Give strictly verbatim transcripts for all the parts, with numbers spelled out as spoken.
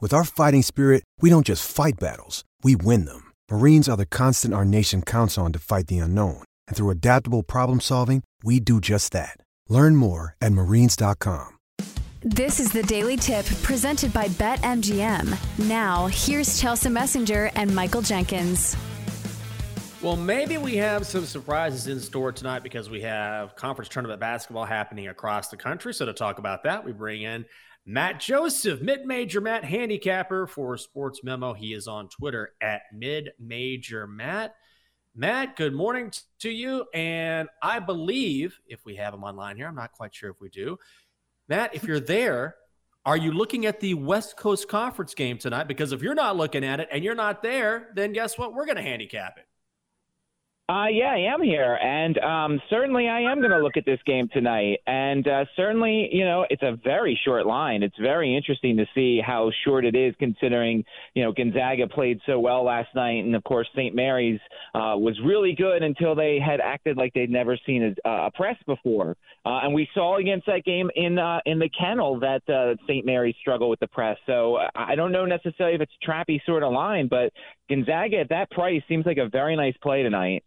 With our fighting spirit, we don't just fight battles, we win them. Marines are the constant our nation counts on to fight the unknown. And through adaptable problem solving, we do just that. Learn more at Marines dot com. This is the Daily Tip presented by BetMGM. Now, here's Chelsea Messenger and Michael Jenkins. Well, maybe we have some surprises in store tonight because we have conference tournament basketball happening across the country. So to talk about that, we bring in Matt Joseph, Mid-Major Matt handicapper for Sports Memo. He is on Twitter at Mid-Major Matt. Matt, good morning t- to you. And I believe, if we have him online here, I'm not quite sure if we do. Matt, if you're there, are you looking at the West Coast Conference game tonight? Because if you're not looking at it and you're not there, then guess what? We're going to handicap it. Uh, yeah, I am here, and um, certainly I am going to look at this game tonight, and uh, certainly, you know, it's a very short line. It's very interesting to see how short it is considering, you know, Gonzaga played so well last night, and of course Saint Mary's uh, was really good until they had acted like they'd never seen a, a press before, uh, and we saw against that game in uh, in the kennel that uh, Saint Mary's struggled with the press, so I don't know necessarily if it's a trappy sort of line, but Gonzaga at that price seems like a very nice play tonight.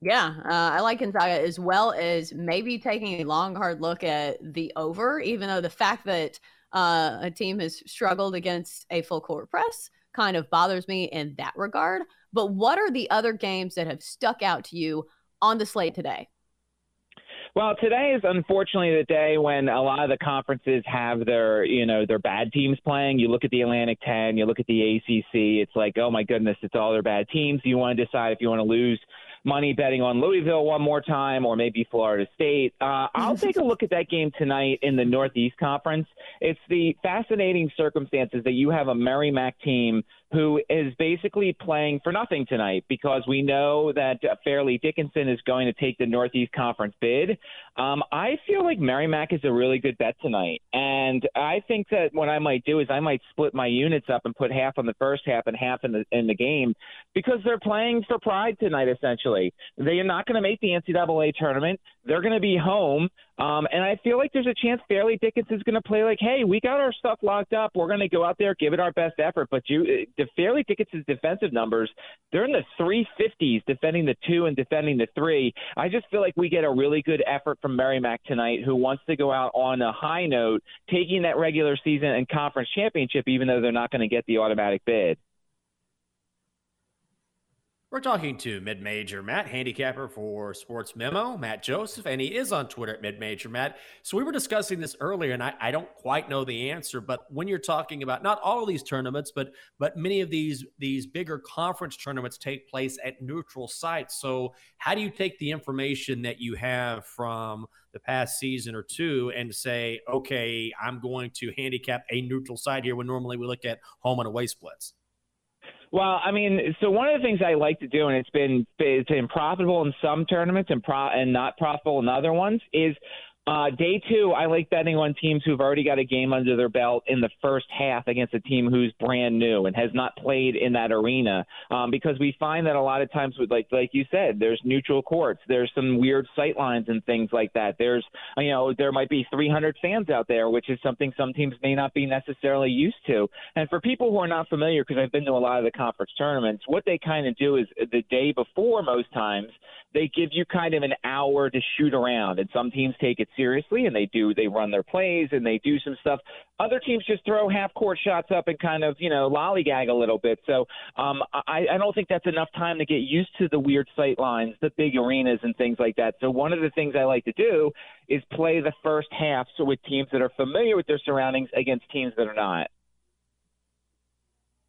Yeah, uh, I like Gonzaga, as well as maybe taking a long, hard look at the over, even though the fact that uh, a team has struggled against a full court press kind of bothers me in that regard. But what are the other games that have stuck out to you on the slate today? Well, today is unfortunately the day when a lot of the conferences have their, you know, their bad teams playing. You look at the Atlantic ten, you look at the A C C, it's like, oh my goodness, it's all their bad teams. You want to decide if you want to lose money betting on Louisville one more time or maybe Florida State. Uh, I'll take a look at that game tonight in the Northeast Conference. It's the fascinating circumstances that you have a Merrimack team who is basically playing for nothing tonight because we know that Fairleigh Dickinson is going to take the Northeast Conference bid. Um, I feel like Merrimack is a really good bet tonight. And I think that what I might do is I might split my units up and put half on the first half and half in the, in the game because they're playing for pride tonight, essentially. They are not going to make the N C double A tournament. They're going to be home. Um, and I feel like there's a chance Fairleigh Dickinson's going to play like, hey, we got our stuff locked up. We're going to go out there, give it our best effort. But you, the Fairleigh Dickinson's defensive numbers, they're in the three fifties defending the two and defending the three. I just feel like we get a really good effort from Merrimack tonight, who wants to go out on a high note, taking that regular season and conference championship, even though they're not going to get the automatic bid. We're talking to Mid-Major Matt, handicapper for Sports Memo, Matt Joseph, and he is on Twitter at Mid-Major Matt. So we were discussing this earlier, and I, I don't quite know the answer, but when you're talking about not all of these tournaments, but but many of these, these bigger conference tournaments take place at neutral sites. So how do you take the information that you have from the past season or two and say, okay, I'm going to handicap a neutral site here when normally we look at home and away splits? Well, I mean, so one of the things I like to do, and it's been it's been profitable in some tournaments and pro, and not profitable in other ones, is uh, day two, I like betting on teams who've already got a game under their belt in the first half against a team who's brand new and has not played in that arena, um, because we find that a lot of times, with like like you said, there's neutral courts, there's some weird sight lines and things like that. There's, you know, there might be three hundred fans out there, which is something some teams may not be necessarily used to. And for people who are not familiar, because I've been to a lot of the conference tournaments, what they kind of do is the day before most times, they give you kind of an hour to shoot around, and some teams take it seriously, and they do, they run their plays and they do some stuff. Other teams just throw half-court shots up and kind of, you know, lollygag a little bit. So um, I, I don't think that's enough time to get used to the weird sight lines, the big arenas and things like that. So one of the things I like to do is play the first half so with teams that are familiar with their surroundings against teams that are not.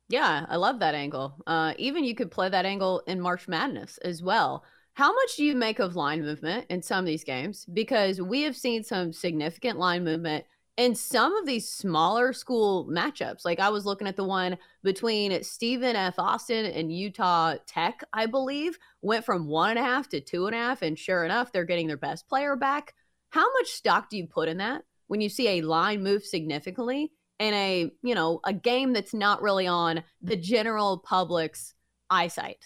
Yeah, I love that angle. Uh, even you could play that angle in March Madness as well. How much do you make of line movement in some of these games? Because we have seen some significant line movement in some of these smaller school matchups. Like I was looking at the one between Stephen F. Austin and Utah Tech, I believe, went from one and a half to two and a half. And sure enough, they're getting their best player back. How much stock do you put in that when you see a line move significantly in a, you know, a game that's not really on the general public's eyesight?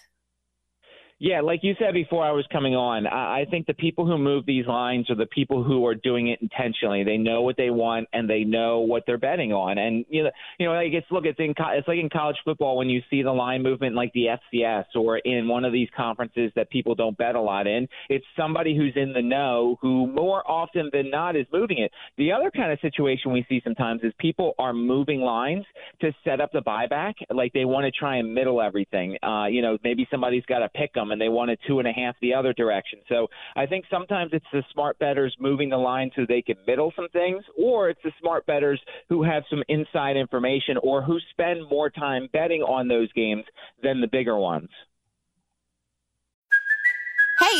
Yeah, like you said before I was coming on, I think the people who move these lines are the people who are doing it intentionally. They know what they want and they know what they're betting on. And, you know, you know, like it's, look, it's, in co- it's like in college football when you see the line movement like the F C S or in one of these conferences that people don't bet a lot in. It's somebody who's in the know who more often than not is moving it. The other kind of situation we see sometimes is people are moving lines to set up the buyback. Like they want to try and middle everything. Uh, you know, maybe somebody's got to pick them and they wanted two and a half the other direction. So I think sometimes it's the smart bettors moving the line so they can middle some things, or it's the smart bettors who have some inside information or who spend more time betting on those games than the bigger ones. Hey,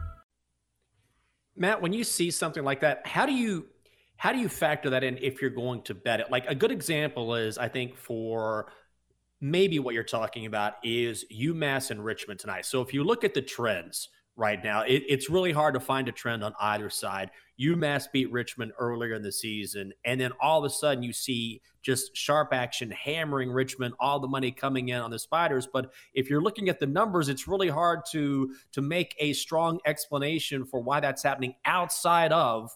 Matt, when you see something like that, how do you how do you factor that in if you're going to bet it? Like a good example is, I think for maybe what you're talking about is UMass and Richmond tonight. So if you look at the trends right now, it, it's really hard to find a trend on either side. UMass beat Richmond earlier in the season, and then all of a sudden you see just sharp action hammering Richmond, all the money coming in on the Spiders. But if you're looking at the numbers, it's really hard to to make a strong explanation for why that's happening outside of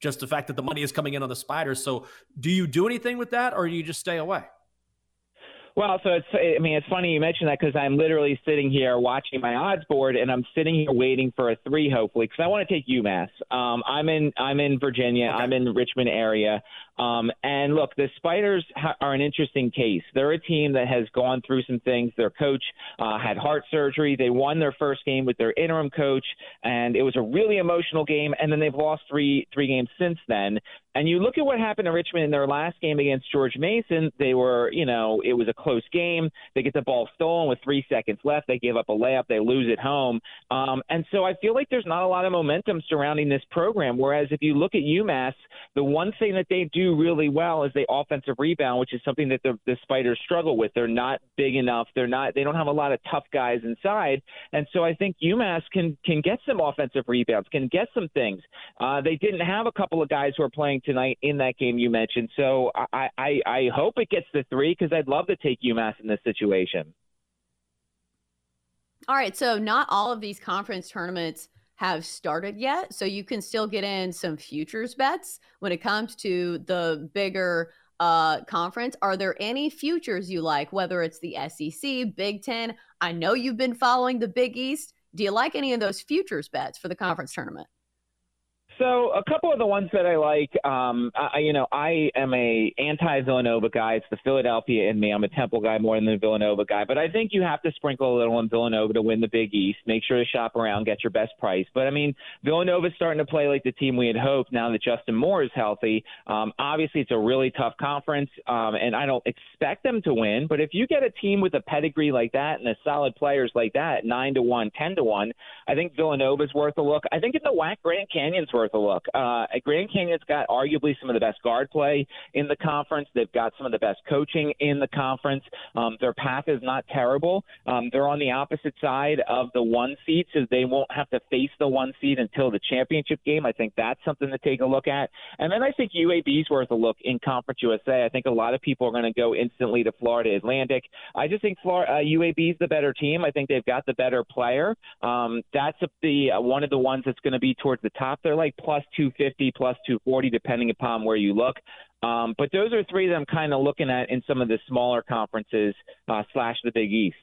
just the fact that the money is coming in on the Spiders. So do you do anything with that, or do you just stay away? Well, so it's, I mean, it's funny you mentioned that because I'm literally sitting here watching my odds board and I'm sitting here waiting for a three, hopefully, because I want to take UMass. Um, I'm in, I'm in Virginia. Okay. I'm in the Richmond area. Um, and look, the Spiders ha- are an interesting case. They're a team that has gone through some things. Their coach uh, had heart surgery. They won their first game with their interim coach, and it was a really emotional game. And then they've lost three, three games since then. And you look at what happened to Richmond in their last game against George Mason. They were, you know, it was a close game. They get the ball stolen with three seconds left. They give up a layup. They lose at home. Um, and so I feel like there's not a lot of momentum surrounding this program. Whereas if you look at UMass, the one thing that they do really well is they offensive rebound, which is something that the, the Spiders struggle with. They're not big enough. They're not, they don't have a lot of tough guys inside. And so I think UMass can, can get some offensive rebounds, can get some things. Uh, they didn't have a couple of guys who are playing tonight in that game you mentioned. So I, I, I hope it gets the three because I'd love to take UMass in this situation. All right. So not all of these conference tournaments have started yet. So you can still get in some futures bets when it comes to the bigger uh, conference. Are there any futures you like, whether it's the S E C, Big Ten? I know you've been following the Big East. Do you like any of those futures bets for the conference tournament? So a couple of the ones that I like, um, I, you know, I am a anti-Villanova guy. It's the Philadelphia in me. I'm a Temple guy more than the Villanova guy. But I think you have to sprinkle a little on Villanova to win the Big East. Make sure to shop around, get your best price. But, I mean, Villanova's starting to play like the team we had hoped now that Justin Moore is healthy. Um, obviously, it's a really tough conference, um, and I don't expect them to win. But if you get a team with a pedigree like that and a solid players like that, nine to one, ten to one, I think Villanova's worth a look. I think in the W A C, Grand Canyon's worth worth a look. Uh, Grand Canyon's got arguably some of the best guard play in the conference. They've got some of the best coaching in the conference. Um, their path is not terrible. Um, they're on the opposite side of the one seed, so they won't have to face the one seed until the championship game. I think that's something to take a look at. And then I think U A B's worth a look in Conference U S A. I think a lot of people are going to go instantly to Florida Atlantic. I just think Florida, uh, U A B's the better team. I think they've got the better player. Um, that's the uh, one of the ones that's going to be towards the top. They're like plus two fifty, plus two forty, depending upon where you look. Um, but those are three that I'm kind of looking at in some of the smaller conferences uh, slash the Big East.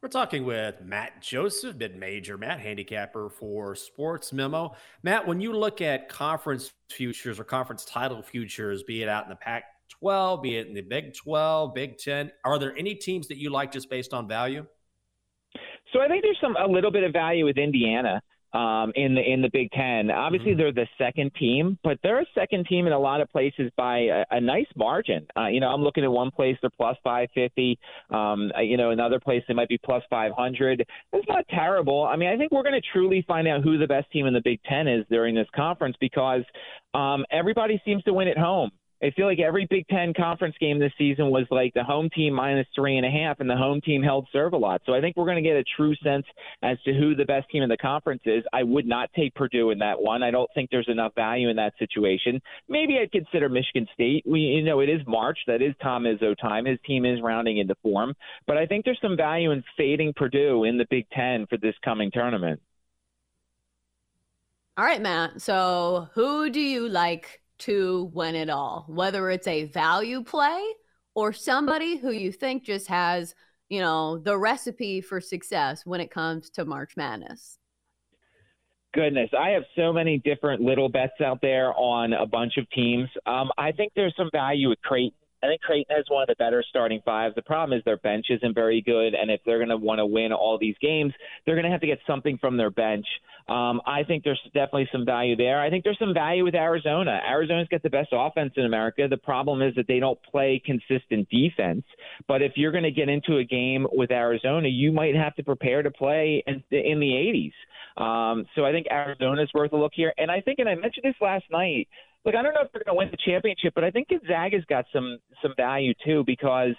We're talking with Matt Joseph, Mid-Major Matt, handicapper for Sports Memo. Matt, when you look at conference futures or conference title futures, be it out in the Pac twelve, be it in the Big twelve, Big ten, are there any teams that you like just based on value? So I think there's some a little bit of value with Indiana. Um, in the in the Big Ten. Obviously, mm-hmm. they're the second team, but they're a second team in a lot of places by a, a nice margin. Uh, you know, I'm looking at one place, they're plus five fifty. Um, you know, another place, they might be plus five hundred. That's not terrible. I mean, I think we're going to truly find out who the best team in the Big Ten is during this conference because um, everybody seems to win at home. I feel like every Big Ten conference game this season was like the home team minus three and a half, and the home team held serve a lot. So I think we're going to get a true sense as to who the best team in the conference is. I would not take Purdue in that one. I don't think there's enough value in that situation. Maybe I'd consider Michigan State. We, you know, it is March. That is Tom Izzo time. His team is rounding into form. But I think there's some value in fading Purdue in the Big Ten for this coming tournament. All right, Matt. So who do you like to win it all, whether it's a value play or somebody who you think just has, you know, the recipe for success when it comes to March Madness? Goodness, I have so many different little bets out there on a bunch of teams. Um, I think there's some value with Creighton. I think Creighton has one of the better starting fives. The problem is their bench isn't very good, and if they're going to want to win all these games, they're going to have to get something from their bench. Um, I think there's definitely some value there. I think there's some value with Arizona. Arizona's got the best offense in America. The problem is that they don't play consistent defense. But if you're going to get into a game with Arizona, you might have to prepare to play in, in the eighties. Um, so I think Arizona's worth a look here. And I think, and I mentioned this last night, look, I don't know if they're going to win the championship, but I think Gonzaga's got some some value too because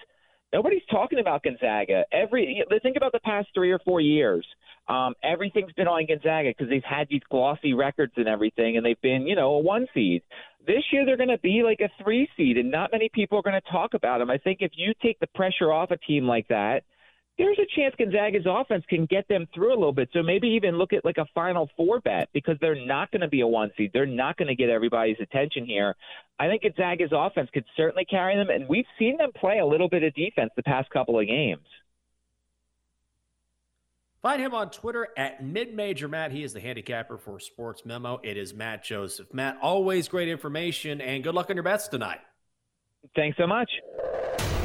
nobody's talking about Gonzaga. Every think about the past three or four years, um, everything's been on Gonzaga because they've had these glossy records and everything, and they've been, you know, a one seed. This year they're going to be like a three seed, and not many people are going to talk about them. I think if you take the pressure off a team like that, there's a chance Gonzaga's offense can get them through a little bit. So maybe even look at like a Final Four bet because they're not going to be a one seed. They're not going to get everybody's attention here. I think Gonzaga's offense could certainly carry them, and we've seen them play a little bit of defense the past couple of games. Find him on Twitter at Mid-Major Matt. He is the handicapper for Sports Memo. It is Matt Joseph. Matt, always great information, and good luck on your bets tonight. Thanks so much.